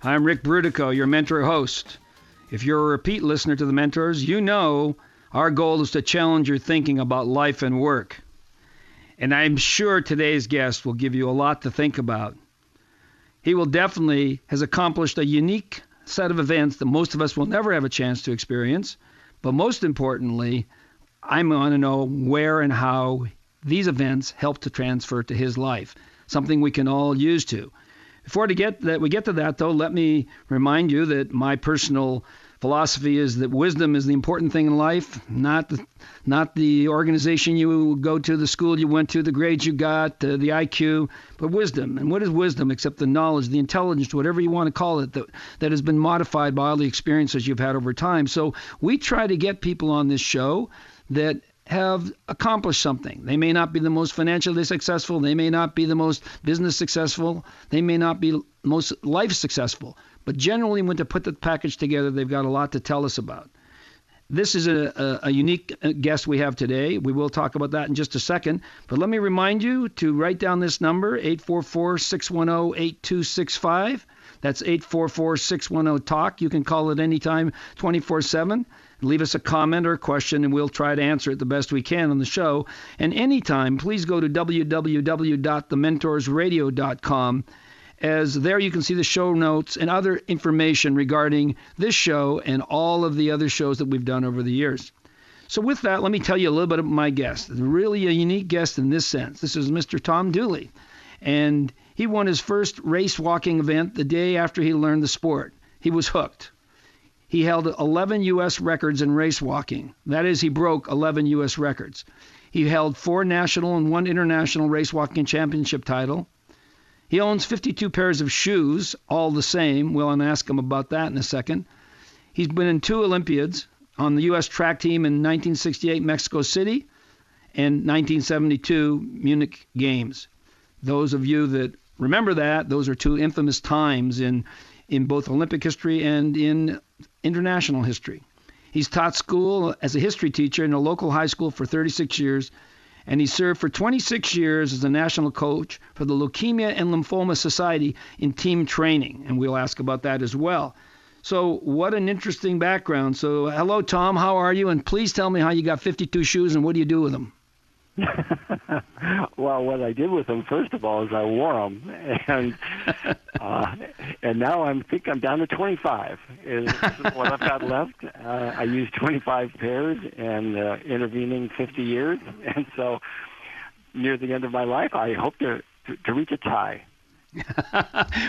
I'm Ric Brutocao, your mentor host. If you're a repeat listener to The Mentors, you know our goal is to challenge your thinking about life and work. And I'm sure today's guest will give you a lot to think about. He will definitely has accomplished a unique set of events that most of us will never have a chance to experience. But most importantly, I want to know where and how these events help to transfer to his life, something we can all use to. Before we get to that, though, let me remind you that my personal philosophy is that wisdom is the important thing in life, not the organization you go to, the school you went to, the grades you got, the IQ, but wisdom. And what is wisdom except the knowledge, the intelligence, whatever you want to call it, that has been modified by all the experiences you've had over time. So we try to get people on this show that have accomplished something. They may not be the most financially successful. They may not be the most business successful. They may not be most life successful. But generally, when to put the package together, they've got a lot to tell us about. This is a unique guest we have today. We will talk about that in just a second. But let me remind you to write down this number, 844-610-8265. That's 844-610-TALK. You can call it anytime, 24/7. Leave us a comment or a question, and we'll try to answer it the best we can on the show. And anytime, please go to www.thementorsradio.com, as there you can see the show notes and other information regarding this show and all of the other shows that we've done over the years. So with that, let me tell you a little bit about my guest. Really a unique guest in this sense. This is Mr. Tom Dooley, and he won his first race walking event the day after he learned the sport. He was hooked. He held 11 U.S. records in race walking. That is, he broke 11 U.S. records. He held 4 national and 1 international race walking championship title. He owns 52 pairs of shoes, all the same. We'll ask him about that in a second. He's been in 2 Olympiads, on the U.S. track team in 1968 Mexico City and 1972 Munich Games. Those of you that remember that, those are 2 infamous times in both Olympic history and in international history. He's taught school as a history teacher in a local high school for 36 years, and he served for 26 years as a national coach for the Leukemia and Lymphoma Society in Team Training, and we'll ask about that as well. So what an interesting background. So hello, Tom. How are you? And please tell me how you got 52 shoes and what do you do with them? Well, what I did with them, first of all, is I wore them, and now I think I'm down to 25 is what I've got left. I used 25 pairs and intervening 50 years, and so near the end of my life, I hope to reach a tie.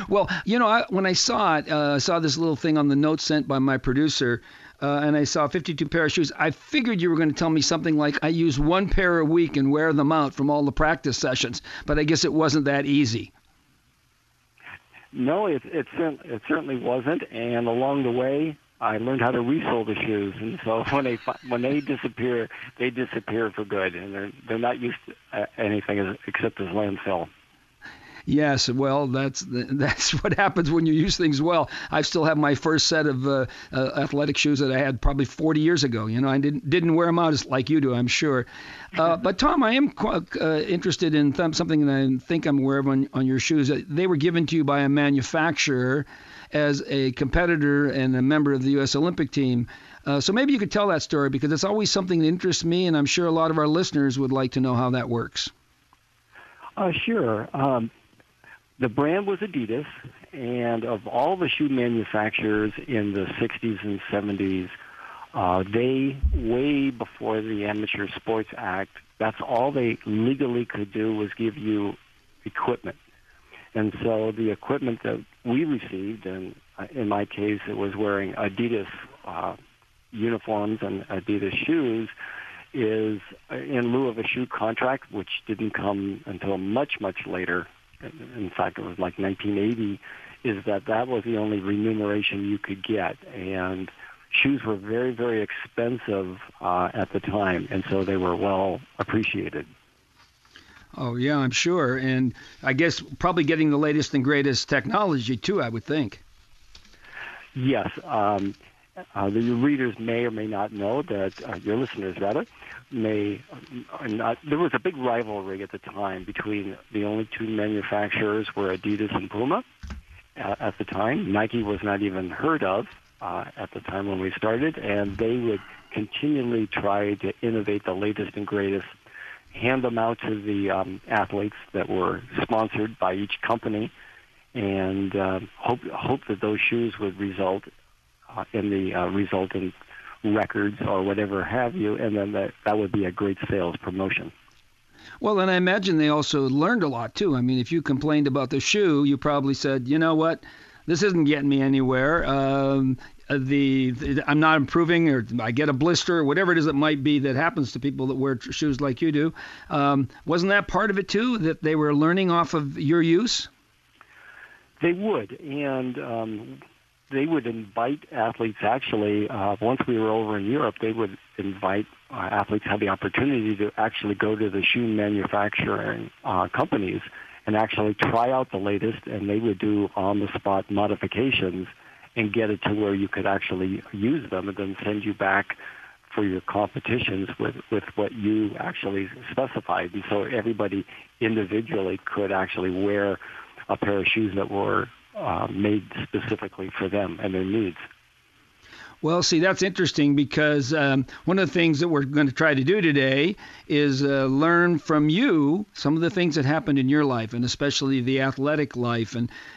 Well, you know, when I saw it, I saw this little thing on the note sent by my producer, and I saw 52 pair of shoes. I figured you were going to tell me something like I use 1 pair a week and wear them out from all the practice sessions, but I guess it wasn't that easy. No, it certainly wasn't, and along the way, I learned how to resole the shoes, and so when they disappear, they disappear for good, and they're not used to anything except as landfill. Yes, well, that's what happens when you use things well. I still have my first set of athletic shoes that I had probably 40 years ago. You know, I didn't wear them out like you do, I'm sure. But Tom, I am interested in something that I think I'm aware of on your shoes. They were given to you by a manufacturer as a competitor and a member of the U.S. Olympic team. So maybe you could tell that story, because it's always something that interests me, and I'm sure a lot of our listeners would like to know how that works. Sure. The brand was Adidas, and of all the shoe manufacturers in the 60s and 70s, they, way before the Amateur Sports Act, that's all they legally could do was give you equipment. And so the equipment that we received, and in my case it was wearing Adidas uniforms and Adidas shoes, is in lieu of a shoe contract, which didn't come until much, much later. In fact, it was like 1980, is that was the only remuneration you could get. And shoes were very, very expensive at the time, and so they were well appreciated. Oh, yeah, I'm sure. And I guess probably getting the latest and greatest technology, too, I would think. Yes. The readers may or may not know that, your listeners rather, may not. There was a big rivalry at the time between the only two manufacturers were Adidas and Puma at the time. Nike was not even heard of at the time when we started, and they would continually try to innovate the latest and greatest, hand them out to the athletes that were sponsored by each company, and hope that those shoes would result in the resultant records or whatever have you, and then that would be a great sales promotion. Well, and I imagine they also learned a lot, too. I mean, if you complained about the shoe, you probably said, you know what, this isn't getting me anywhere. I'm not improving, or I get a blister, or whatever it is that might be that happens to people that wear shoes like you do. Wasn't that part of it, too, that they were learning off of your use? They would, and they would invite athletes, actually, once we were over in Europe, they would invite athletes who had the opportunity to actually go to the shoe manufacturing companies and actually try out the latest, and they would do on-the-spot modifications and get it to where you could actually use them and then send you back for your competitions with what you actually specified. And so everybody individually could actually wear a pair of shoes that were made specifically for them and their needs. Well, see, that's interesting because one of the things that we're going to try to do today is learn from you some of the things that happened in your life, and especially the athletic life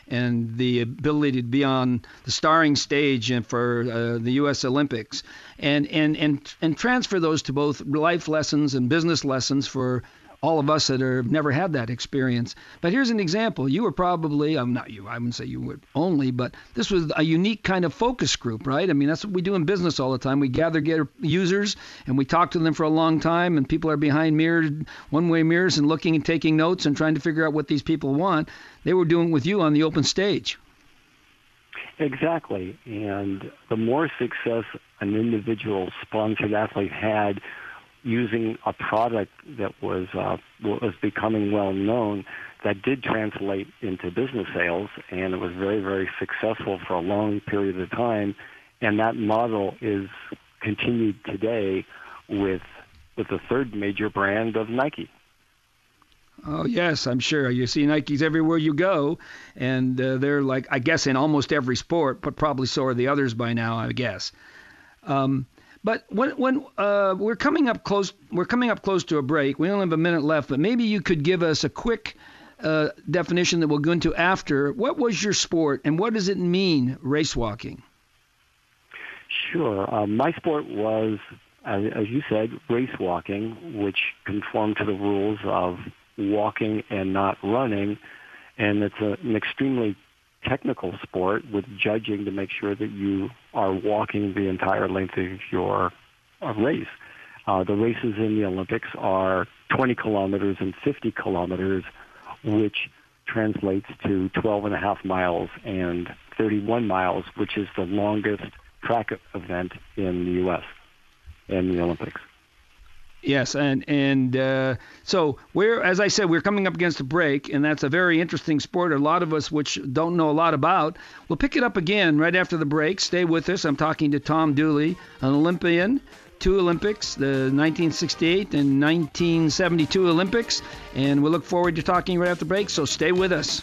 and the ability to be on the starring stage and for the U.S. Olympics, and transfer those to both life lessons and business lessons for all of us that have never had that experience. But here's an example. You were probably, not you, I wouldn't say you would only, but this was a unique kind of focus group, right? I mean, that's what we do in business all the time. We get users, and we talk to them for a long time, and people are behind one-way mirrors and looking and taking notes and trying to figure out what these people want. They were doing it with you on the open stage. Exactly. And the more success an individual sponsored athlete had using a product that was becoming well known, that did translate into business sales, and it was very, very successful for a long period of time. And that model is continued today with the third major brand of Nike. Oh, yes, I'm sure. You see Nikes everywhere you go, and they're like, I guess, in almost every sport, but probably so are the others by now, I guess. But when we're coming up close to a break. We only have a minute left, but maybe you could give us a quick definition that we'll go into after. What was your sport, and what does it mean, race walking? Sure. My sport was, as you said, race walking, which conformed to the rules of walking and not running, and it's an extremely technical sport with judging to make sure that you are walking the entire length of your race. The races in the Olympics are 20 kilometers and 50 kilometers, which translates to 12 and a half miles and 31 miles, which is the longest track event in the U.S. in the Olympics. Yes, and so as I said, we're coming up against a break, and that's a very interesting sport. A lot of us which don't know a lot about. We'll pick it up again right after the break. Stay with us. I'm talking to Tom Dooley, an Olympian, 2 Olympics, the 1968 and 1972 Olympics, and we look forward to talking right after the break, so stay with us.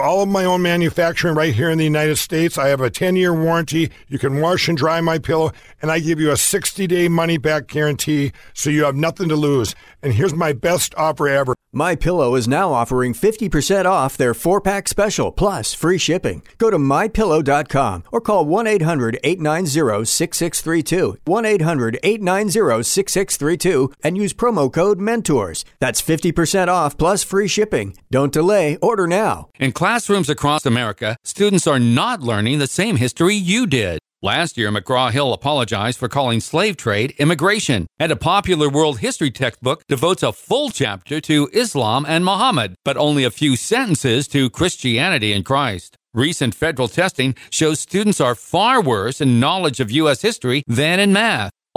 all of my own manufacturing right here in the United States. I have a 10-year warranty. You can wash and dry MyPillow, and I give you a 60-day money-back guarantee, so you have nothing to lose. And here's my best offer ever. MyPillow is now offering 50% off their 4-pack special, plus free shipping. Go to MyPillow.com or call 1-800-890-6632, 1-800-890-6632, and use promo code MENTORS. That's 50% off plus free shipping. Don't delay. Order now. In classrooms across America, students are not learning the same history you did. Last year, McGraw-Hill apologized for calling slave trade immigration, and a popular world history textbook devotes a full chapter to Islam and Muhammad, but only a few sentences to Christianity and Christ. Recent federal testing shows students are far worse in knowledge of U.S. history than in math.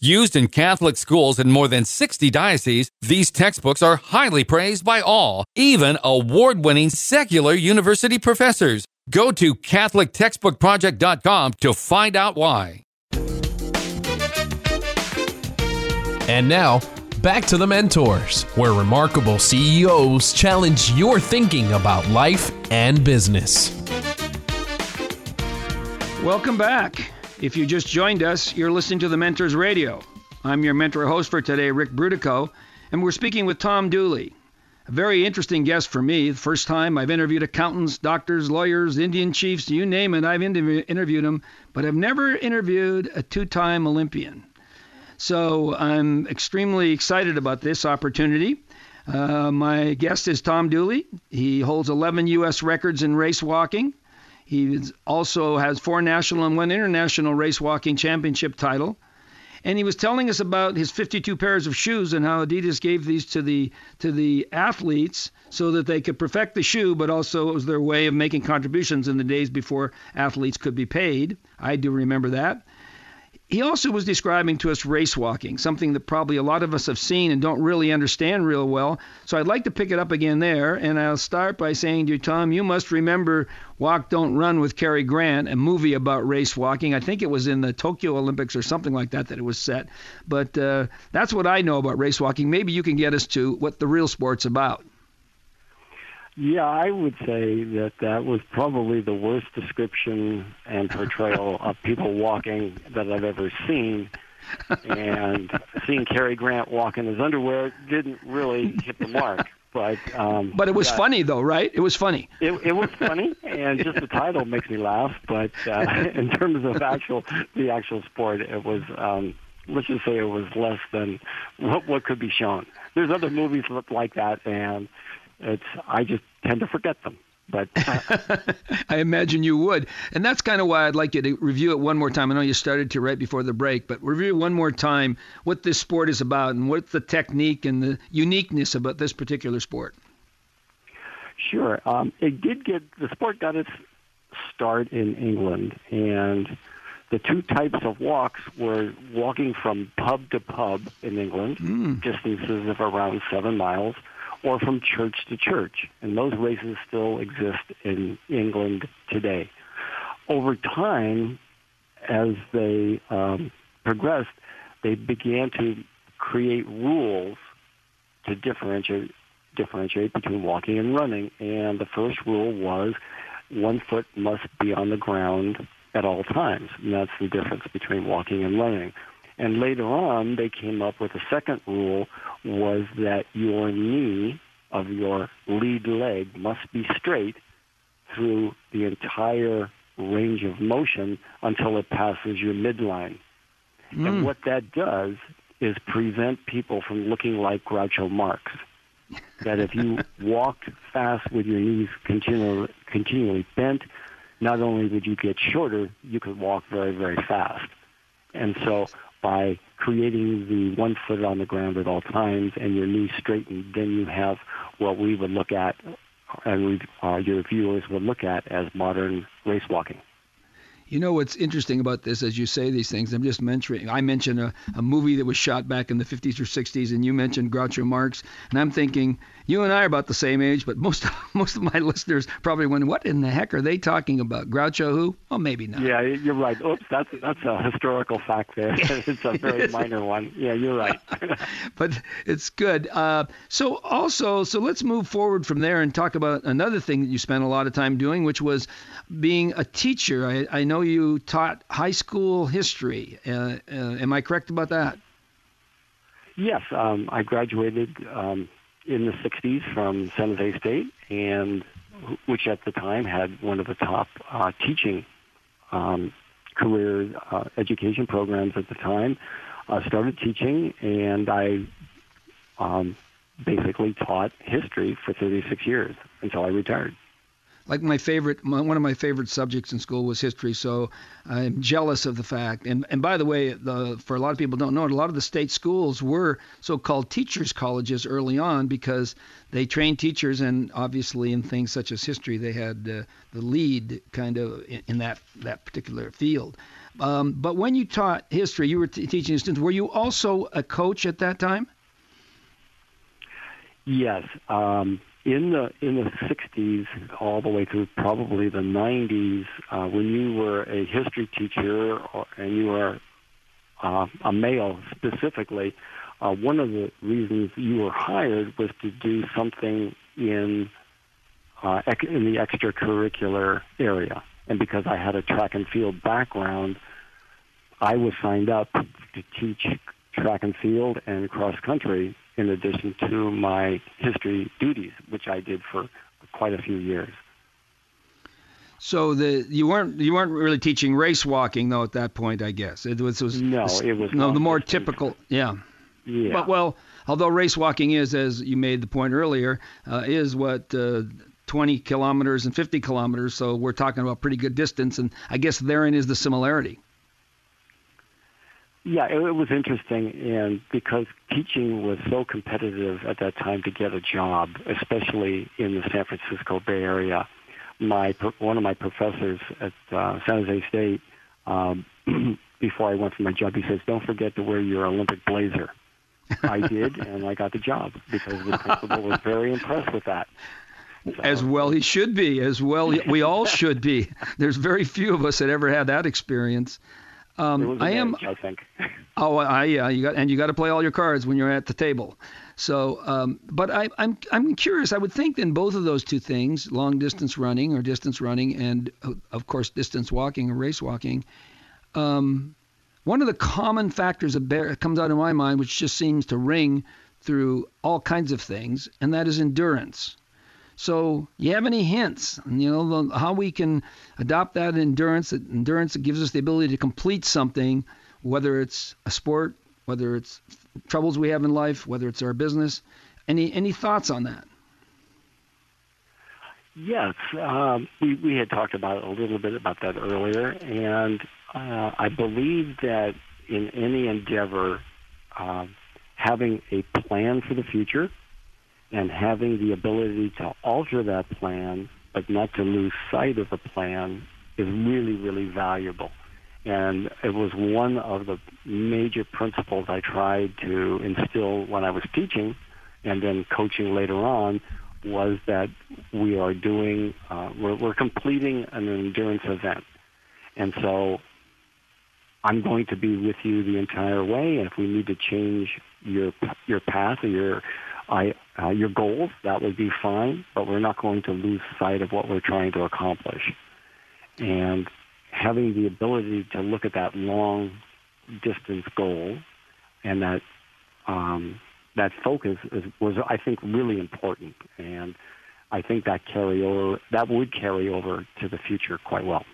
Used in Catholic schools in more than 60 dioceses, these textbooks are highly praised by all, even award-winning secular university professors. Go to CatholicTextbookProject.com to find out why. And now, back to The Mentors, where remarkable CEOs challenge your thinking about life and business. Welcome back. If you just joined us, you're listening to The Mentors Radio. I'm your mentor host for today, Ric Brutocao, and we're speaking with Tom Dooley, a very interesting guest for me. The first time I've interviewed accountants, doctors, lawyers, Indian chiefs, you name it, I've interviewed them, but I've never interviewed a two-time Olympian. So I'm extremely excited about this opportunity. My guest is Tom Dooley. He holds 11 U.S. records in race walking. He also has 4 national and 1 international race walking championship title. And he was telling us about his 52 pairs of shoes and how Adidas gave these to the athletes so that they could perfect the shoe, but also it was their way of making contributions in the days before athletes could be paid. I do remember that. He also was describing to us race walking, something that probably a lot of us have seen and don't really understand real well. So I'd like to pick it up again there, and I'll start by saying to you, Tom, you must remember Walk, Don't Run with Cary Grant, a movie about race walking. I think it was in the Tokyo Olympics or something like that that it was set. But that's what I know about race walking. Maybe you can get us to what the real sport's about. Yeah, I would say that that was probably the worst description and portrayal of people walking that I've ever seen. And seeing Cary Grant walk in his underwear didn't really hit the mark. But it was funny, though, right? It was funny. It was funny, and just the title makes me laugh. But in terms of the actual sport, it was let's just say it was less than what could be shown. There's other movies like that, and I just tend to forget them. But I imagine you would. And that's kind of why I'd like you to review it one more time. I know you started to right before the break, but review one more time what this sport is about and what the technique and the uniqueness about this particular sport. Sure. The sport got its start in England, and the two types of walks were walking from pub to pub in England, distances of around 7 miles, or from church to church. And those races still exist in England today. Over time, as they progressed, they began to create rules to differentiate between walking and running. And the first rule was 1 foot must be on the ground at all times. And that's the difference between walking and running. And later on, they came up with a second rule was that your knee of your lead leg must be straight through the entire range of motion until it passes your midline. And what that does is prevent people from looking like Groucho Marx. That if you walked fast with your knees continually bent, not only would you get shorter, you could walk very, very fast. And so by creating the one foot on the ground at all times and your knees straightened, then you have what we would look at and your viewers would look at as modern race walking. You know what's interesting about this, as you say these things, I mentioned a movie that was shot back in the 50s or 60s, and you mentioned Groucho Marx, and I'm thinking, you and I are about the same age, but most of my listeners probably went, what in the heck are they talking about? Groucho who? Well, maybe not. Yeah, you're right. Oops, that's a historical fact there. It's a very minor one. Yeah, you're right. But it's good. So let's move forward from there and talk about another thing that you spent a lot of time doing, which was being a teacher. I know you taught high school history. Am I correct about that? Yes. I graduated in the 60s from San Jose State, which at the time had one of the top teaching career education programs at the time. I started teaching, and I basically taught history for 36 years until I retired. Like one of my favorite subjects in school was history, so I'm jealous of the fact. And by the way, for a lot of people don't know it, a lot of the state schools were so-called teachers' colleges early on because they trained teachers, and obviously in things such as history, they had the lead kind of in that particular field. But when you taught history, you were teaching students. Were you also a coach at that time? Yes. In the 60s, all the way through probably the 90s, when you were a history teacher and you were a male specifically, one of the reasons you were hired was to do something in the extracurricular area. And because I had a track and field background, I was signed up to teach track and field and cross country, in addition to my history duties, which I did for quite a few years. So you weren't really teaching race walking though at that point, I guess. It was the more typical, yeah. Yeah. But although race walking is, as you made the point earlier, is what 20 kilometers and 50 kilometers. So we're talking about pretty good distance, and I guess therein is the similarity. Yeah, it was interesting, and because teaching was so competitive at that time to get a job, especially in the San Francisco Bay Area, one of my professors at San Jose State, before I went for my job, he says, "Don't forget to wear your Olympic blazer." I did, and I got the job because the principal was very impressed with that. So. As well he should be. We all should be. There's very few of us that ever had that experience. I think. You got to play all your cards when you're at the table. So, but I'm curious. I would think then both of those two things, long distance running or distance running, and of course distance walking or race walking. One of the common factors that comes out of my mind, which just seems to ring through all kinds of things, and that is endurance. So you have any hints, how we can adopt that endurance? Endurance that gives us the ability to complete something, whether it's a sport, whether it's troubles we have in life, whether it's our business. Any thoughts on that? Yes, we had talked about a little bit about that earlier, and I believe that in any endeavor, having a plan for the future and having the ability to alter that plan, but not to lose sight of the plan, is really, really valuable. And it was one of the major principles I tried to instill when I was teaching and then coaching later on, was that we are doing, we're completing an endurance event. And so I'm going to be with you the entire way, and if we need to change your path or your goals, that would be fine, but we're not going to lose sight of what we're trying to accomplish. And having the ability to look at that long-distance goal and that focus was, I think, really important. And I think that would carry over to the future quite well.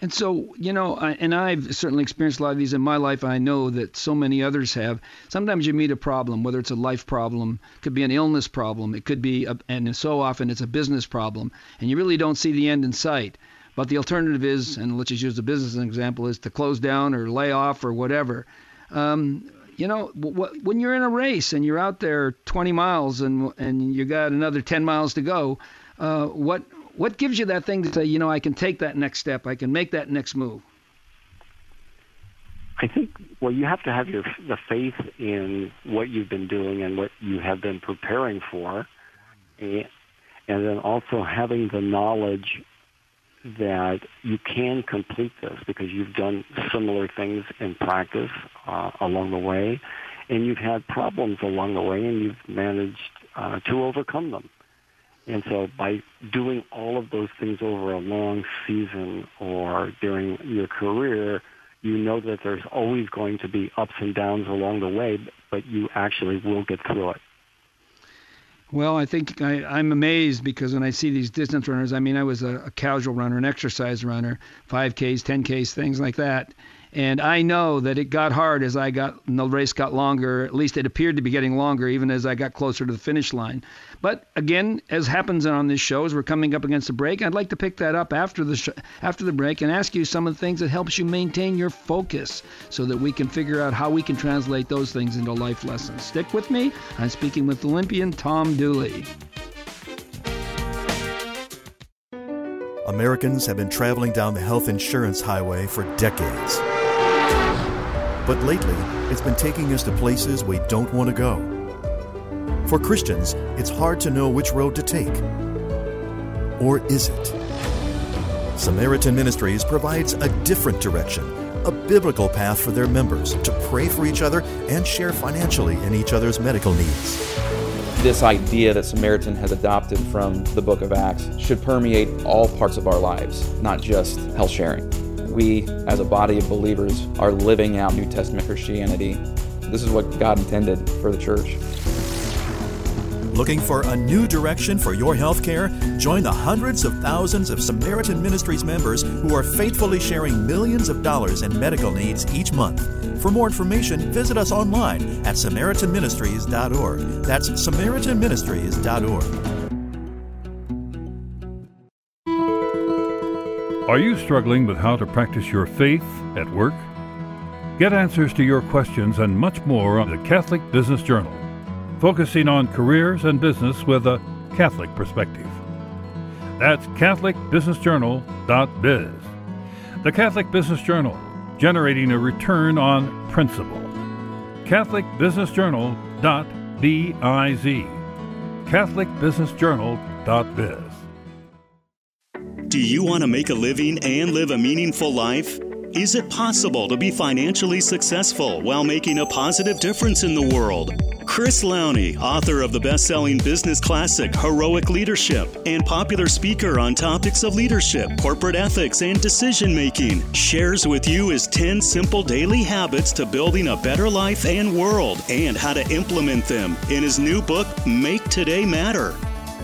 And so, and I've certainly experienced a lot of these in my life. I know that so many others have. Sometimes you meet a problem, whether it's a life problem, it could be an illness problem, it could be, and so often it's a business problem, and you really don't see the end in sight. But the alternative is, and let's just use the business as an example, is to close down or lay off or whatever. when you're in a race and you're out there 20 miles and you got another 10 miles to go, what gives you that thing to say, I can take that next step, I can make that next move? I think, you have to have the faith in what you've been doing and what you have been preparing for, and then also having the knowledge that you can complete this because you've done similar things in practice along the way, and you've had problems along the way, and you've managed to overcome them. And so by doing all of those things over a long season or during your career, you know that there's always going to be ups and downs along the way, but you actually will get through it. Well, I think I'm amazed because when I see these distance runners, I mean, I was a casual runner, an exercise runner, 5Ks, 10Ks, things like that. And I know that it got hard as the race got longer, at least it appeared to be getting longer, even as I got closer to the finish line. But again, as happens on this show, as we're coming up against the break, I'd like to pick that up after the break and ask you some of the things that helps you maintain your focus so that we can figure out how we can translate those things into life lessons. Stick with me. I'm speaking with Olympian Tom Dooley. Americans have been traveling down the health insurance highway for decades. But lately, it's been taking us to places we don't want to go. For Christians, it's hard to know which road to take. Or is it? Samaritan Ministries provides a different direction, a biblical path for their members to pray for each other and share financially in each other's medical needs. This idea that Samaritan has adopted from the book of Acts should permeate all parts of our lives, not just health sharing. We, as a body of believers, are living out New Testament Christianity. This is what God intended for the church. Looking for a new direction for your health care? Join the hundreds of thousands of Samaritan Ministries members who are faithfully sharing millions of dollars in medical needs each month. For more information, visit us online at SamaritanMinistries.org. That's SamaritanMinistries.org. Are you struggling with how to practice your faith at work? Get answers to your questions and much more on the Catholic Business Journal, focusing on careers and business with a Catholic perspective. That's CatholicBusinessJournal.biz. The Catholic Business Journal, generating a return on principle. CatholicBusinessJournal.biz. CatholicBusinessJournal.biz. Do you want to make a living and live a meaningful life? Is it possible to be financially successful while making a positive difference in the world? Chris Lowney, author of the best-selling business classic Heroic Leadership and popular speaker on topics of leadership, corporate ethics, and decision-making, shares with you his 10 simple daily habits to building a better life and world and how to implement them in his new book, Make Today Matter.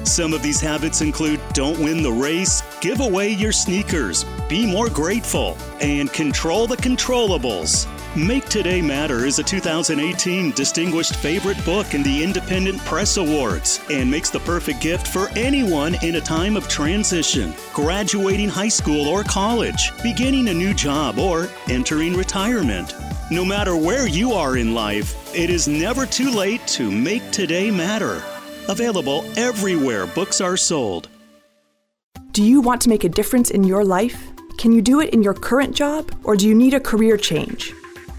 Some of these habits include don't win the race, give away your sneakers, be more grateful, and control the controllables. Make Today Matter is a 2018 Distinguished Favorite Book in the Independent Press Awards and makes the perfect gift for anyone in a time of transition, graduating high school or college, beginning a new job, or entering retirement. No matter where you are in life, it is never too late to make today matter. Available everywhere books are sold. Do you want to make a difference in your life? Can you do it in your current job, or do you need a career change?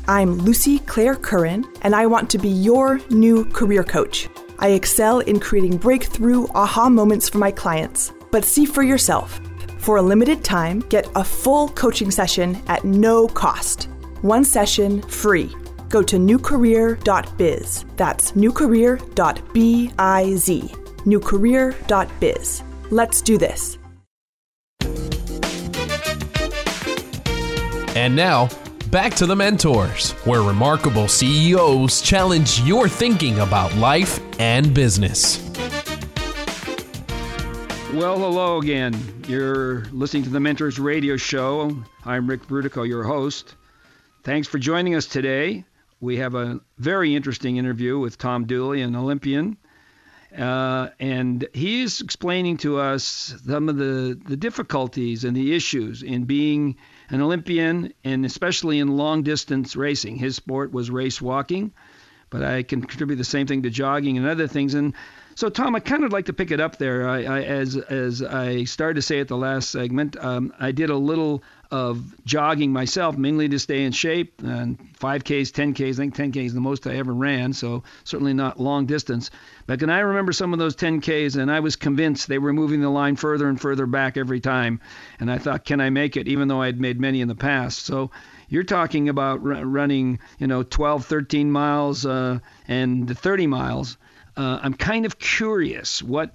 I'm Lucy Claire Curran, and I want to be your new career coach. I excel in creating breakthrough aha moments for my clients, but see for yourself. For a limited time, get a full coaching session at no cost. One session free. Go to newcareer.biz. That's newcareer.biz. Newcareer.biz. Let's do this. And now, back to The Mentors, where remarkable CEOs challenge your thinking about life and business. Well, hello again. You're listening to The Mentors radio show. I'm Ric Brutocao, your host. Thanks for joining us today. We have a very interesting interview with Tom Dooley, an Olympian, And he's explaining to us some of the difficulties and the issues in being an Olympian, and especially in long-distance racing. His sport was race walking, but I can contribute the same thing to jogging and other things. And so, Tom, I kind of like to pick it up there. As I started to say at the last segment, I did a little of jogging myself, mainly to stay in shape, and 5Ks, 10Ks. I think 10Ks is the most I ever ran, so certainly not long distance. But can I remember some of those 10Ks, and I was convinced they were moving the line further and further back every time. And I thought, can I make it, even though I'd made many in the past? So you're talking about running, 12, 13 miles and 30 miles. I'm kind of curious, what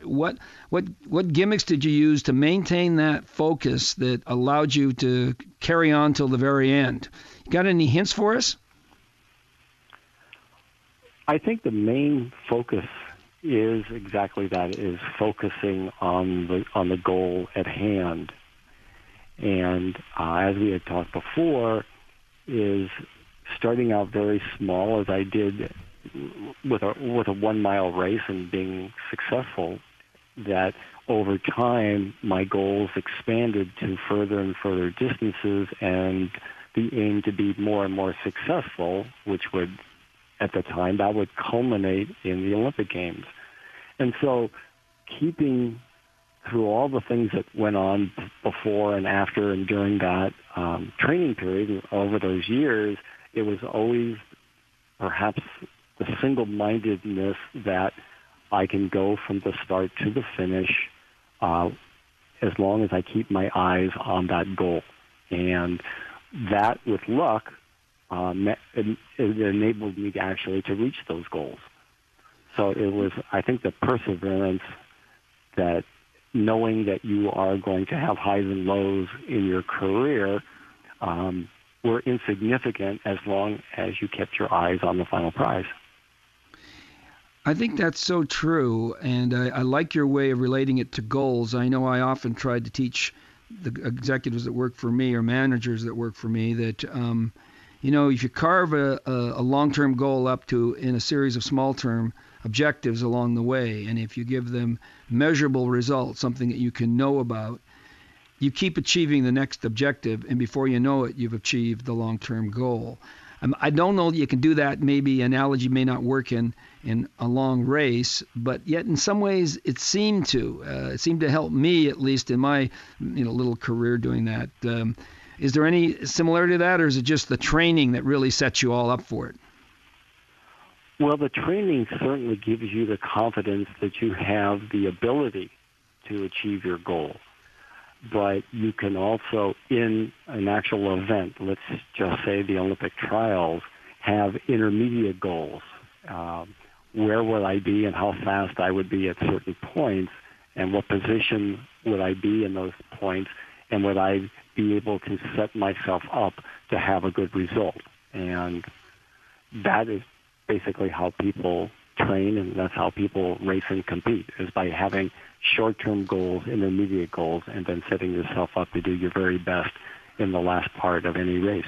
gimmicks did you use to maintain that focus that allowed you to carry on till the very end? You got any hints for us? I think the main focus is exactly that, is focusing on the goal at hand. And as we had talked before, is starting out very small, as I did with a 1 mile race and being successful, that over time my goals expanded to further and further distances, and the aim to be more and more successful, which would, at the time, that would culminate in the Olympic Games. And so keeping through all the things that went on before and after and during that training period over those years, it was always perhaps the single-mindedness that I can go from the start to the finish as long as I keep my eyes on that goal. And that, with luck, it enabled me actually to reach those goals. So it was, I think, the perseverance, that knowing that you are going to have highs and lows in your career, were insignificant as long as you kept your eyes on the final prize. I think that's so true, and I like your way of relating it to goals. I know I often tried to teach the executives that work for me, or managers that work for me, that if you carve a long-term goal up to in a series of small-term objectives along the way, and if you give them measurable results, something that you can know about, you keep achieving the next objective, and before you know it, you've achieved the long-term goal. I don't know that you can do that. Maybe analogy may not work in a long race, but yet in some ways it seemed to. It seemed to help me, at least in my little career doing that. Is there any similarity to that, or is it just the training that really sets you all up for it? Well, the training certainly gives you the confidence that you have the ability to achieve your goal. But you can also, in an actual event, let's just say the Olympic trials, have intermediate goals. Where would I be and how fast I would be at certain points, and what position would I be in those points, and would I be able to set myself up to have a good result. And that is basically how people train, and that's how people race and compete, is by having short-term goals, intermediate goals, and then setting yourself up to do your very best in the last part of any race.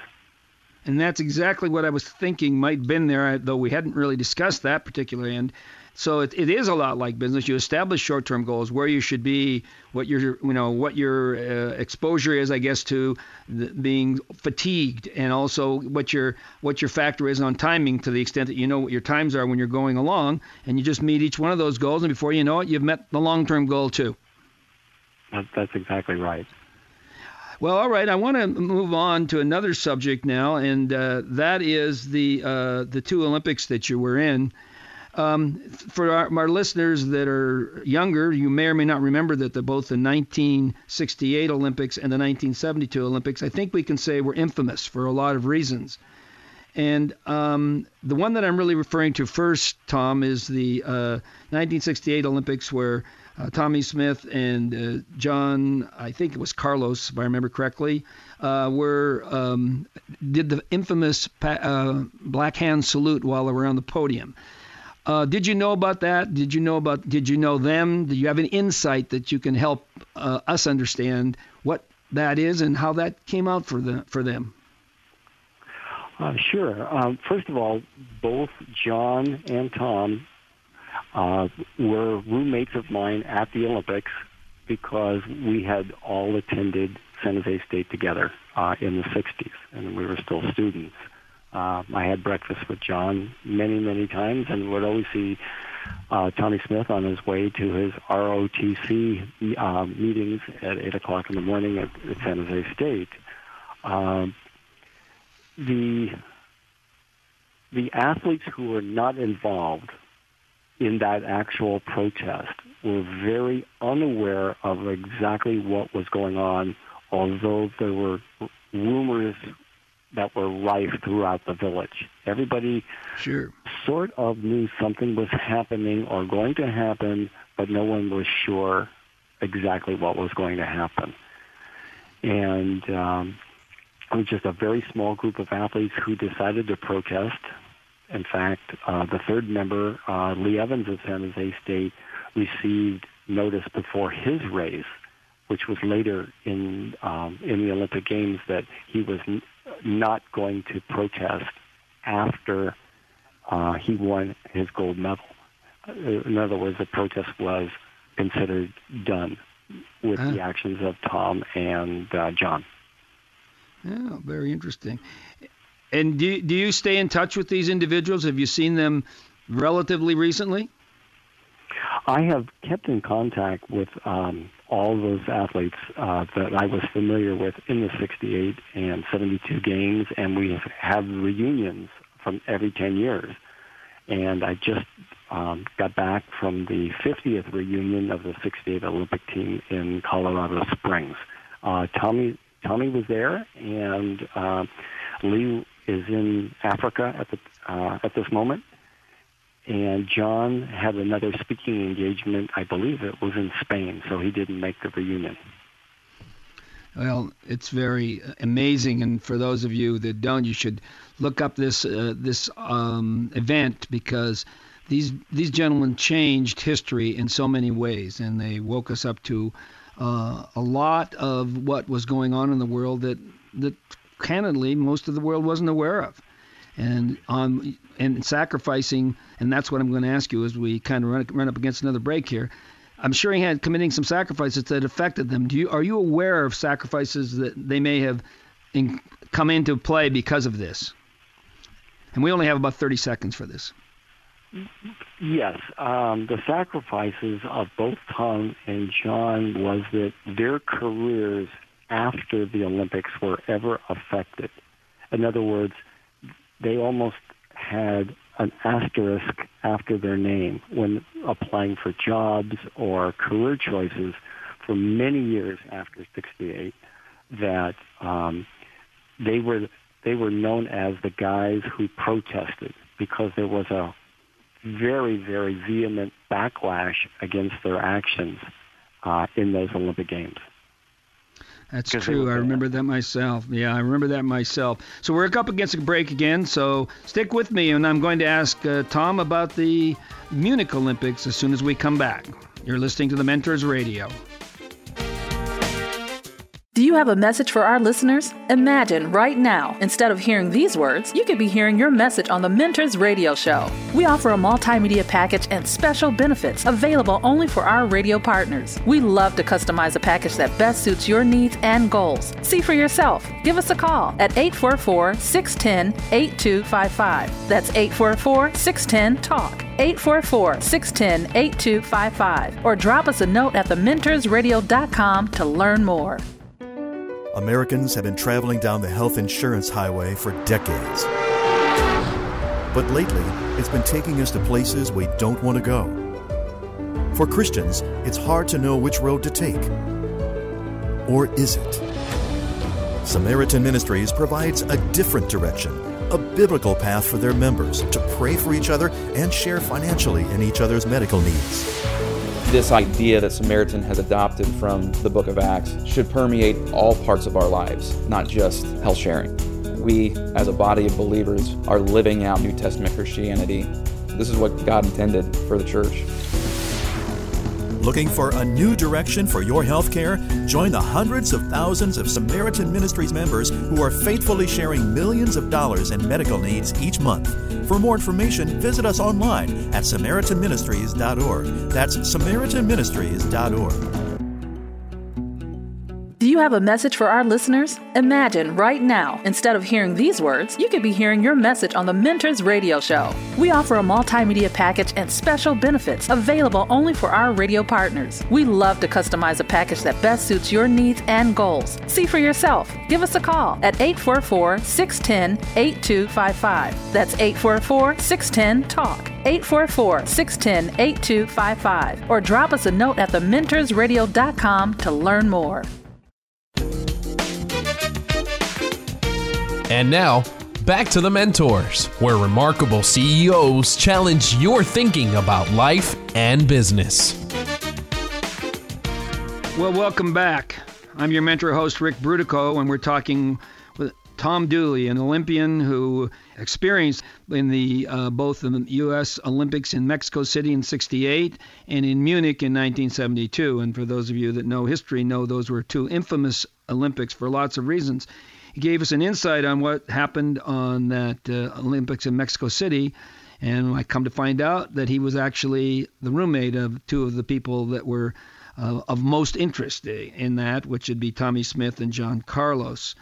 And that's exactly what I was thinking might have been there, though we hadn't really discussed that particular end. So it is a lot like business. You establish short-term goals, where you should be, what your exposure is, I guess, to being fatigued, and also what your factor is on timing, to the extent that you know what your times are when you're going along, and you just meet each one of those goals, and before you know it, you've met the long-term goal too. That's exactly right. Well, all right. I want to move on to another subject now, and that is the two Olympics that you were in. For our listeners that are younger, you may or may not remember that both the 1968 Olympics and the 1972 Olympics, I think we can say, were infamous for a lot of reasons. And the one that I'm really referring to first, Tom, is the 1968 Olympics, where Tommy Smith and John, I think it was Carlos, if I remember correctly, did the infamous black hand salute while they were on the podium. Did you know about that? Did you know them? Do you have an insight that you can help us understand what that is and how that came out for them? Sure. First of all, both John and Tom were roommates of mine at the Olympics because we had all attended San Jose State together in the 60s, and we were still students. I had breakfast with John many, many times and would always see Tommy Smith on his way to his ROTC meetings at 8 o'clock in the morning at San Jose State. The athletes who were not involved in that actual protest were very unaware of exactly what was going on, although there were rumors that were rife throughout the village. Everybody sort of knew something was happening or going to happen, but no one was sure exactly what was going to happen. And it was just a very small group of athletes who decided to protest. In fact, the third member, Lee Evans of San Jose State, received notice before his race, which was later in the Olympic Games, that he was not going to protest after he won his gold medal. In other words, the protest was considered done with the actions of Tom and John. Oh, very interesting. And do you stay in touch with these individuals? Have you seen them relatively recently? I have kept in contact with all those athletes that I was familiar with in the 68 and 72 games, and we have reunions from every 10 years. And I just got back from the 50th reunion of the 68 Olympic team in Colorado Springs. Tommy was there, and Lee is in Africa at this moment. And John had another speaking engagement, I believe it was in Spain, so he didn't make the reunion. Well, it's very amazing, and for those of you that don't, you should look up this event, because these gentlemen changed history in so many ways, and they woke us up to a lot of what was going on in the world that candidly most of the world wasn't aware of. And sacrificing, and that's what I'm going to ask you as we kind of run up against another break here. I'm sure he had committing some sacrifices that affected them. Are you aware of sacrifices that they may have come into play because of this? And we only have about 30 seconds for this. Yes. The sacrifices of both Tom and John was that their careers after the Olympics were ever affected. In other words, they almost had an asterisk after their name when applying for jobs or career choices for many years after 68, that they were known as the guys who protested, because there was a very, very vehement backlash against their actions in those Olympic Games. That's true. I remember that myself. Yeah, I remember that myself. So we're up against a break again, so stick with me, and I'm going to ask Tom about the Munich Olympics as soon as we come back. You're listening to The Mentors Radio. Do you have a message for our listeners? Imagine right now, instead of hearing these words, you could be hearing your message on the Mentors Radio Show. We offer a multimedia package and special benefits available only for our radio partners. We love to customize a package that best suits your needs and goals. See for yourself. Give us a call at 844-610-8255. That's 844-610-TALK. 844-610-8255. Or drop us a note at thementorsradio.com to learn more. Americans have been traveling down the health insurance highway for decades. But lately, it's been taking us to places we don't want to go. For Christians, it's hard to know which road to take. Or is it? Samaritan Ministries provides a different direction, a biblical path for their members to pray for each other and share financially in each other's medical needs. This idea that Samaritan has adopted from the book of Acts should permeate all parts of our lives, not just health sharing. We, as a body of believers, are living out New Testament Christianity. This is what God intended for the church. Looking for a new direction for your health care? Join the hundreds of thousands of Samaritan Ministries members who are faithfully sharing millions of dollars in medical needs each month. For more information, visit us online at SamaritanMinistries.org. That's SamaritanMinistries.org. Do you have a message for our listeners? Imagine right now, instead of hearing these words, you could be hearing your message on the Mentors Radio Show. We offer a multimedia package and special benefits available only for our radio partners. We love to customize a package that best suits your needs and goals. See for yourself. Give us a call at 844-610-8255. That's 844-610-TALK. 844-610-8255. Or drop us a note at thementorsradio.com to learn more. And now, back to The Mentors, where remarkable CEOs challenge your thinking about life and business. Well, welcome back. I'm your mentor host, Ric Brutocao, and we're talking with Tom Dooley, an Olympian who experienced in the both the U.S. Olympics in Mexico City in 1968 and in Munich in 1972. And for those of you that know history know those were two infamous Olympics for lots of reasons. He gave us an insight on what happened on that Olympics in Mexico City, and I come to find out that he was actually the roommate of two of the people that were of most interest in that, which would be Tommy Smith and John Carlos.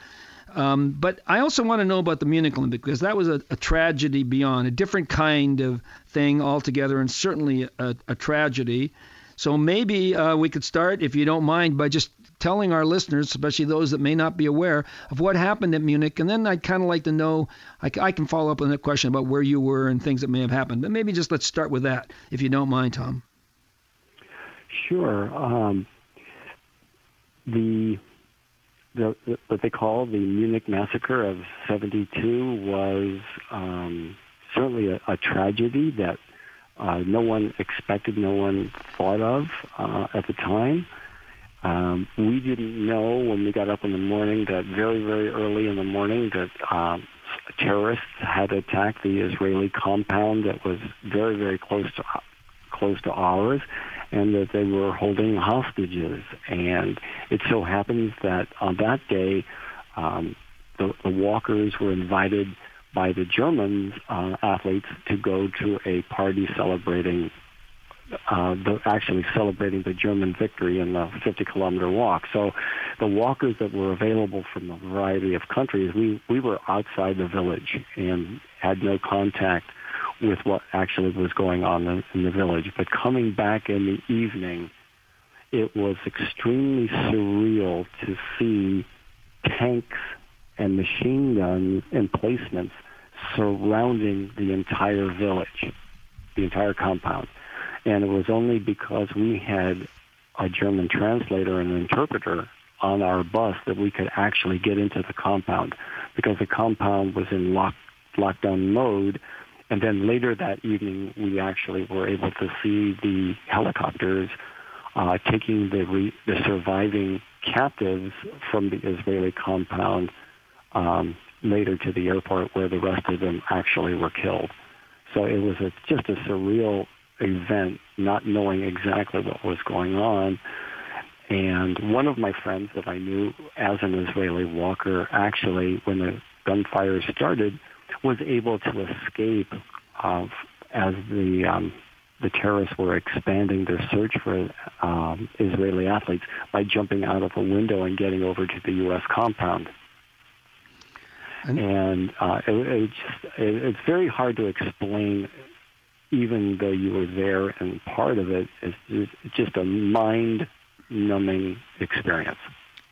But I also want to know about the Munich Olympics, because that was a tragedy beyond, a different kind of thing altogether, and certainly a tragedy. So maybe we could start, if you don't mind, by just telling our listeners, especially those that may not be aware, of what happened at Munich. And then I'd kind of like to know, I can follow up on that question about where you were and things that may have happened. But maybe just let's start with that, if you don't mind, Tom. Sure. The what they call the Munich Massacre of 1972 was certainly a tragedy that no one expected, no one thought of at the time. We didn't know when we got up in the morning that very, very early in the morning that terrorists had attacked the Israeli compound that was very, very close to ours, and that they were holding hostages. And it so happens that on that day, the walkers were invited by the German athletes to go to a party celebrating, celebrating the German victory in the 50-kilometer walk. So the walkers that were available from a variety of countries, we were outside the village and had no contact with what actually was going on in the village. But coming back in the evening, it was extremely surreal to see tanks and machine gun emplacements surrounding the entire village, the entire compound. And it was only because we had a German translator and an interpreter on our bus that we could actually get into the compound, because the compound was in lockdown mode. And then later that evening, we actually were able to see the helicopters taking the surviving captives from the Israeli compound later to the airport, where the rest of them actually were killed. So it was just a surreal event, not knowing exactly what was going on. And one of my friends that I knew as an Israeli walker, actually, when the gunfire started, was able to escape as the terrorists were expanding their search for Israeli athletes by jumping out of a window and getting over to the U.S. compound. And it's very hard to explain, even though you were there, and part of it is just a mind-numbing experience.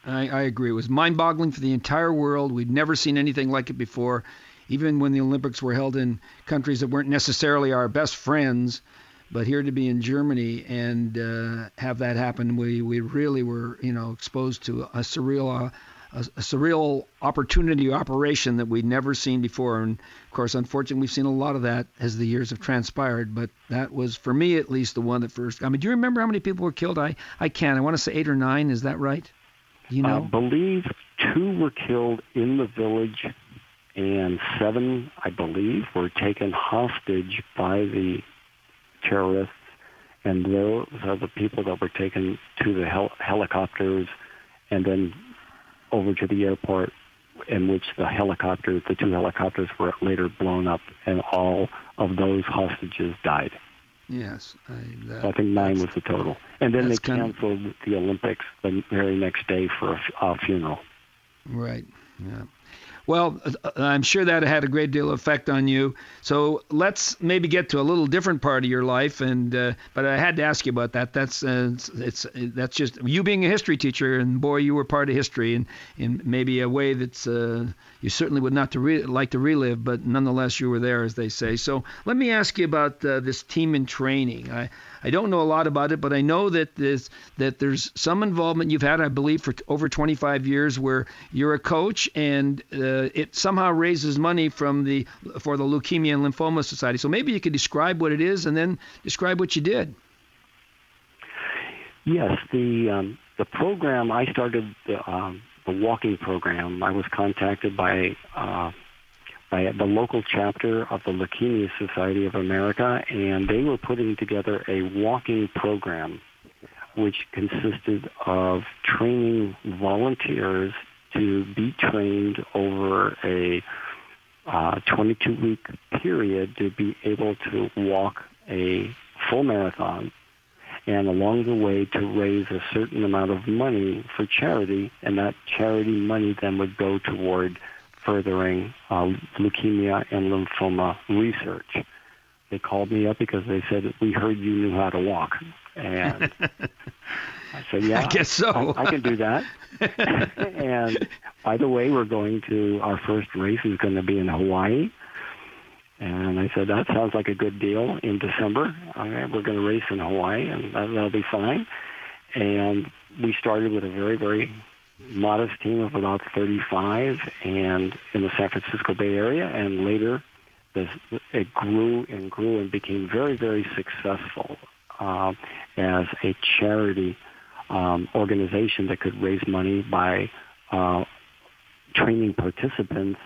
I agree. It was mind-boggling for the entire world. We'd never seen anything like it before, even when the Olympics were held in countries that weren't necessarily our best friends. But here to be in Germany and have that happen, we really were, exposed to a surreal operation that we'd never seen before. And, of course, unfortunately, we've seen a lot of that as the years have transpired. But that was, for me at least, the one that first. I mean, do you remember how many people were killed? I want to say 8 or 9. Is that right? I believe 2 were killed in the village, and 7, I believe, were taken hostage by the terrorists. And those are the people that were taken to the helicopters and then over to the airport, in which the two helicopters were later blown up, and all of those hostages died. Yes. I think 9 was the total. And then they canceled the Olympics the very next day for a funeral. Right. Yeah. Well, I'm sure that had a great deal of effect on you. So let's maybe get to a little different part of your life. And but I had to ask you about that. That's just you being a history teacher, and boy, you were part of history in maybe a way that's you certainly would not like to relive, but nonetheless you were there, as they say. So let me ask you about this Team in Training. I don't know a lot about it, but I know that there's some involvement you've had, I believe, for over 25 years, where you're a coach, and it somehow raises money for the Leukemia and Lymphoma Society. So maybe you could describe what it is, and then describe what you did. Yes, the program I started the walking program. I was contacted by the local chapter of the Leukemia Society of America, and they were putting together a walking program which consisted of training volunteers to be trained over a 22-week period to be able to walk a full marathon, and along the way to raise a certain amount of money for charity, and that charity money then would go toward furthering leukemia and lymphoma research. They called me up because they said, "We heard you knew how to walk." And I said, "Yeah, I guess so. I can do that." And by the way, our first race is going to be in Hawaii. And I said, "That sounds like a good deal in December. All right, we're going to race in Hawaii, and that'll be fine." And we started with a very, very modest team of about 35 and in the San Francisco Bay Area, and later it grew and grew and became very, very successful as a charity organization that could raise money by training participants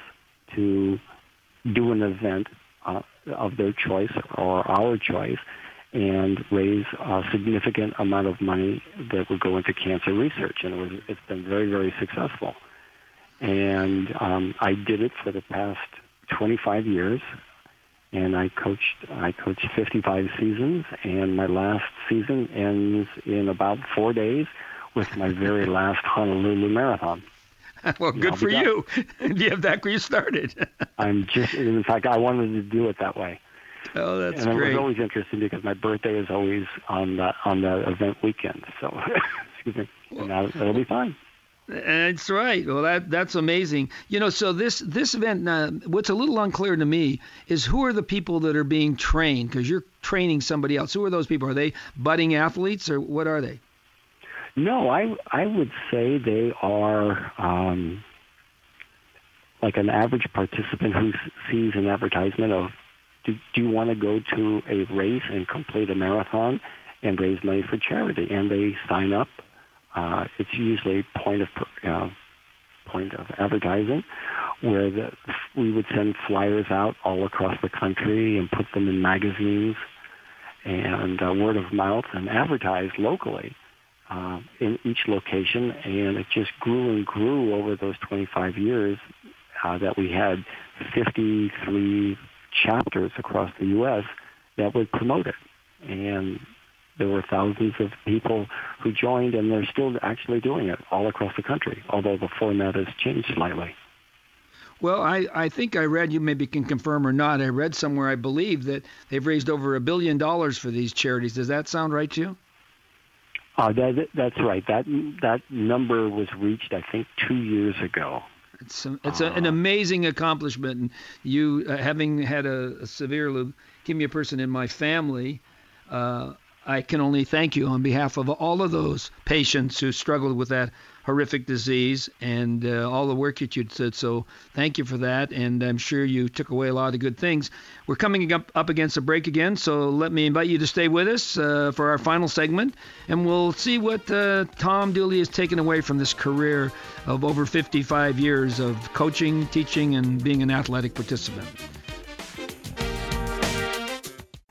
to do an event of their choice or our choice and raise a significant amount of money that would go into cancer research. And it's been very, very successful. And I did it for the past 25 years, and I coached 55 seasons, and my last season ends in about 4 days with my very last Honolulu Marathon. Well, good for you. Do you have that where you started? In fact, I wanted to do it that way. Oh, that's great. And it was always interesting because my birthday is always on the event weekend. So, excuse me, and that'll be fine. That's right. Well, that's amazing. You know, so this event, what's a little unclear to me is who are the people that are being trained? Because you're training somebody else. Who are those people? Are they budding athletes, or what are they? No, I would say they are like an average participant who sees an advertisement of, do you want to go to a race and complete a marathon and raise money for charity? And they sign up. It's usually point of advertising, where we would send flyers out all across the country and put them in magazines and word of mouth, and advertise locally in each location. And it just grew and grew over those 25 years that we had 53 chapters across the U.S. that would promote it. And there were thousands of people who joined, and they're still actually doing it all across the country, although the format has changed slightly. Well, I think I read, you maybe can confirm or not, I read somewhere, I believe, that they've raised over $1 billion for these charities. Does that sound right to you? That's right. That number was reached, I think, 2 years ago. It's an amazing accomplishment. And you, having had a severe leukemia person in my family, I can only thank you on behalf of all of those patients who struggled with that horrific disease, and all the work that you did. So thank you for that, and I'm sure you took away a lot of good things. We're coming up against a break again, so let me invite you to stay with us for our final segment, and we'll see what Tom Dooley has taken away from this career of over 55 years of coaching, teaching, and being an athletic participant.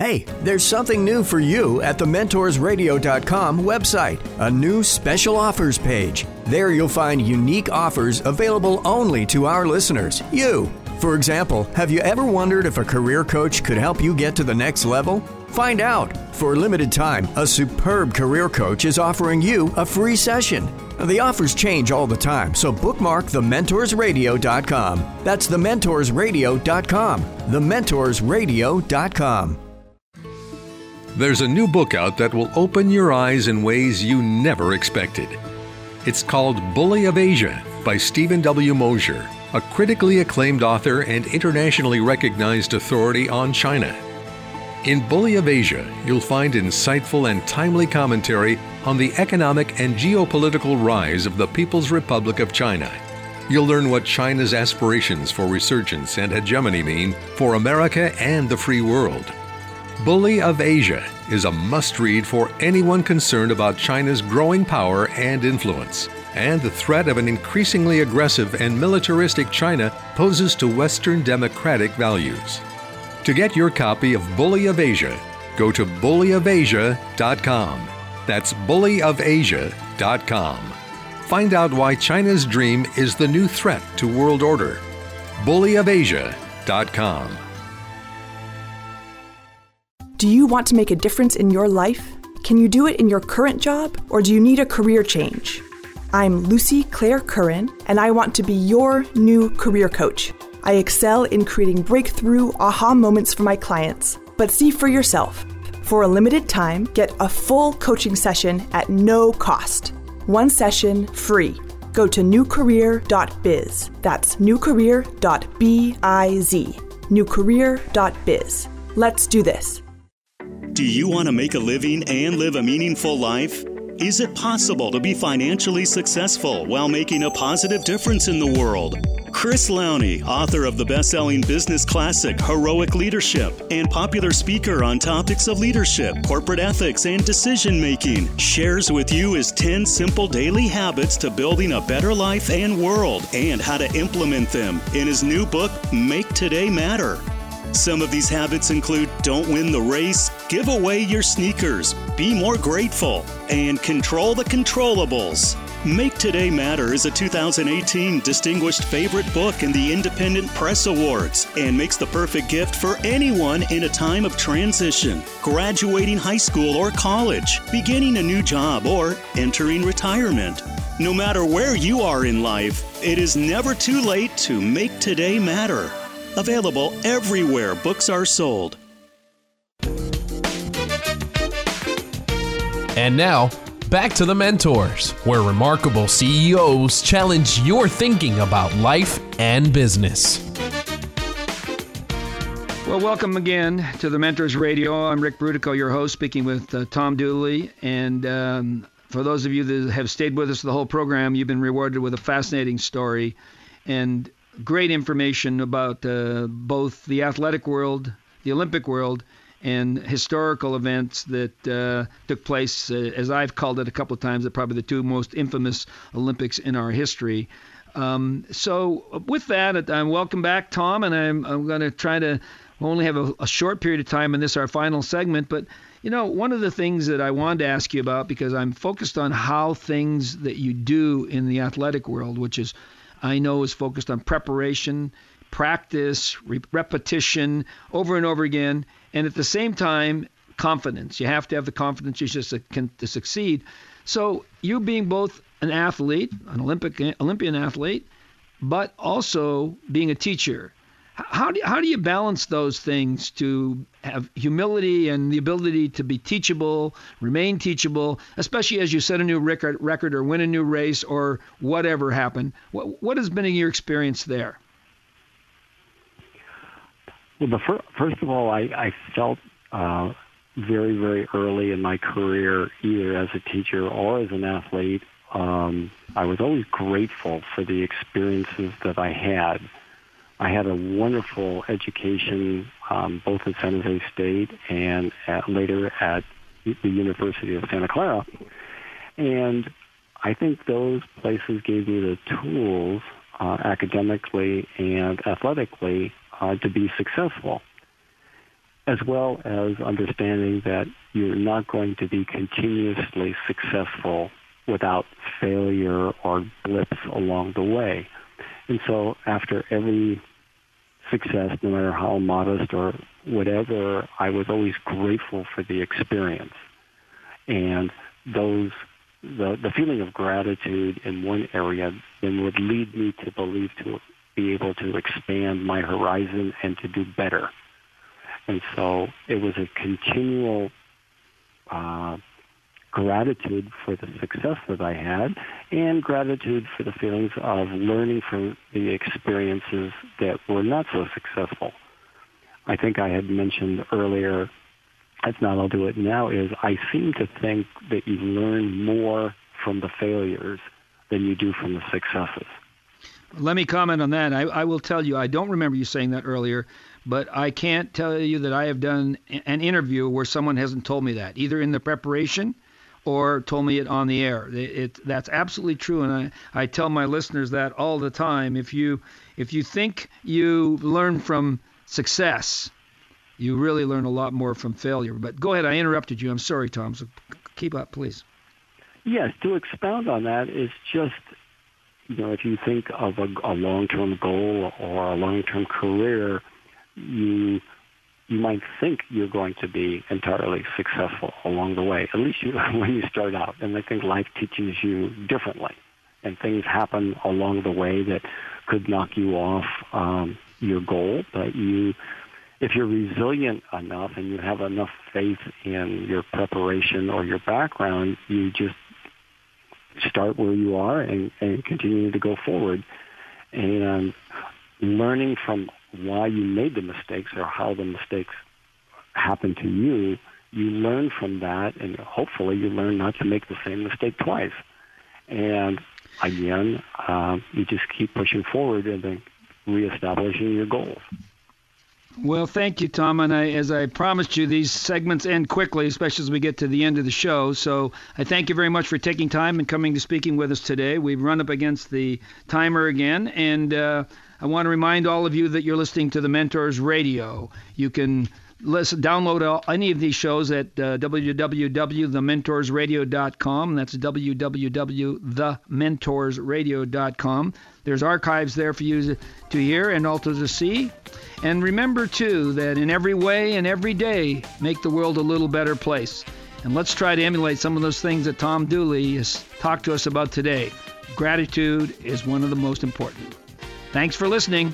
Hey, there's something new for you at the MentorsRadio.com website, a new special offers page. There you'll find unique offers available only to our listeners, you. For example, have you ever wondered if a career coach could help you get to the next level? Find out. For a limited time, a superb career coach is offering you a free session. The offers change all the time, so bookmark thementorsradio.com. That's thementorsradio.com. Thementorsradio.com. There's a new book out that will open your eyes in ways you never expected. It's called Bully of Asia by Stephen W. Mosher, a critically acclaimed author and internationally recognized authority on China. In Bully of Asia, you'll find insightful and timely commentary on the economic and geopolitical rise of the People's Republic of China. You'll learn what China's aspirations for resurgence and hegemony mean for America and the free world. Bully of Asia is a must-read for anyone concerned about China's growing power and influence, and the threat of an increasingly aggressive and militaristic China poses to Western democratic values. To get your copy of Bully of Asia, go to bullyofasia.com. That's bullyofasia.com. Find out why China's dream is the new threat to world order. bullyofasia.com. Do you want to make a difference in your life? Can you do it in your current job, or do you need a career change? I'm Lucy Claire Curran, and I want to be your new career coach. I excel in creating breakthrough aha moments for my clients, but see for yourself. For a limited time, get a full coaching session at no cost. One session free. Go to newcareer.biz. That's newcareer.biz. Newcareer.biz. Let's do this. Do you want to make a living and live a meaningful life? Is it possible to be financially successful while making a positive difference in the world? Chris Lowney, author of the best-selling business classic Heroic Leadership and popular speaker on topics of leadership, corporate ethics, and decision-making, shares with you his 10 simple daily habits to building a better life and world and how to implement them in his new book, Make Today Matter. Some of these habits include don't win the race, give away your sneakers, be more grateful, and control the controllables. Make Today Matter is a 2018 Distinguished Favorite Book in the Independent Press Awards and makes the perfect gift for anyone in a time of transition, graduating high school or college, beginning a new job, or entering retirement. No matter where you are in life, it is never too late to make today matter. Available everywhere books are sold. And now, back to The Mentors, where remarkable CEOs challenge your thinking about life and business. Well, welcome again to The Mentors Radio. I'm Ric Brutocao, your host, speaking with Tom Dooley. And for those of you that have stayed with us the whole program, you've been rewarded with a fascinating story and great information about both the athletic world, the Olympic world, and historical events that took place, as I've called it a couple of times, probably the two most infamous Olympics in our history. So with that, welcome back, Tom, and I'm going to try to only have a short period of time in this, our final segment. But, you know, one of the things that I wanted to ask you about, because I'm focused on how things that you do in the athletic world, which is, I know, is focused on preparation, practice, repetition over and over again, and at the same time, confidence. You have to have the confidence to succeed. So you being both an athlete, an Olympian athlete, but also being a teacher, how do you balance those things to have humility and the ability to be teachable, remain teachable, especially as you set a new record or win a new race or whatever happened? What has been your experience there? Well, first of all, I felt very, very early in my career, either as a teacher or as an athlete, I was always grateful for the experiences that I had. I had a wonderful education, both at San Jose State and later at the University of Santa Clara. And I think those places gave me the tools academically and athletically to be successful. as well as understanding that you're not going to be continuously successful without failure or blips along the way. And so after every success, no matter how modest or whatever, I was always grateful for the experience. And the feeling of gratitude in one area then would lead me to believe to be able to expand my horizon and to do better. And so it was a continual gratitude for the success that I had and gratitude for the feelings of learning from the experiences that were not so successful. I think I had mentioned earlier, if not, I'll do it now, is I seem to think that you learn more from the failures than you do from the successes. Let me comment on that. I will tell you, I don't remember you saying that earlier, but I can't tell you that I have done an interview where someone hasn't told me that, either in the preparation or told me it on the air. That's absolutely true, and I tell my listeners that all the time. If you think you learn from success, you really learn a lot more from failure. But go ahead, I interrupted you. I'm sorry, Tom, so keep up, please. Yes, to expound on that is just, you know, if you think of a long-term goal or a long-term career, you might think you're going to be entirely successful along the way, at least when you start out. And I think life teaches you differently, and things happen along the way that could knock you off your goal. But if you're resilient enough and you have enough faith in your preparation or your background, you just start where you are and continue to go forward. And learning from why you made the mistakes or how the mistakes happened to you, you learn from that, and hopefully you learn not to make the same mistake twice. And again, you just keep pushing forward and then reestablishing your goals. Well, thank you, Tom. And as I promised you, these segments end quickly, especially as we get to the end of the show. So I thank you very much for taking time and coming to speaking with us today. We've run up against the timer again, and I want to remind all of you that you're listening to The Mentors Radio. You can download any of these shows at www.thementorsradio.com. That's www.thementorsradio.com. There's archives there for you to hear and also to see. And remember, too, that in every way and every day, make the world a little better place. And let's try to emulate some of those things that Tom Dooley has talked to us about today. Gratitude is one of the most important. Thanks for listening.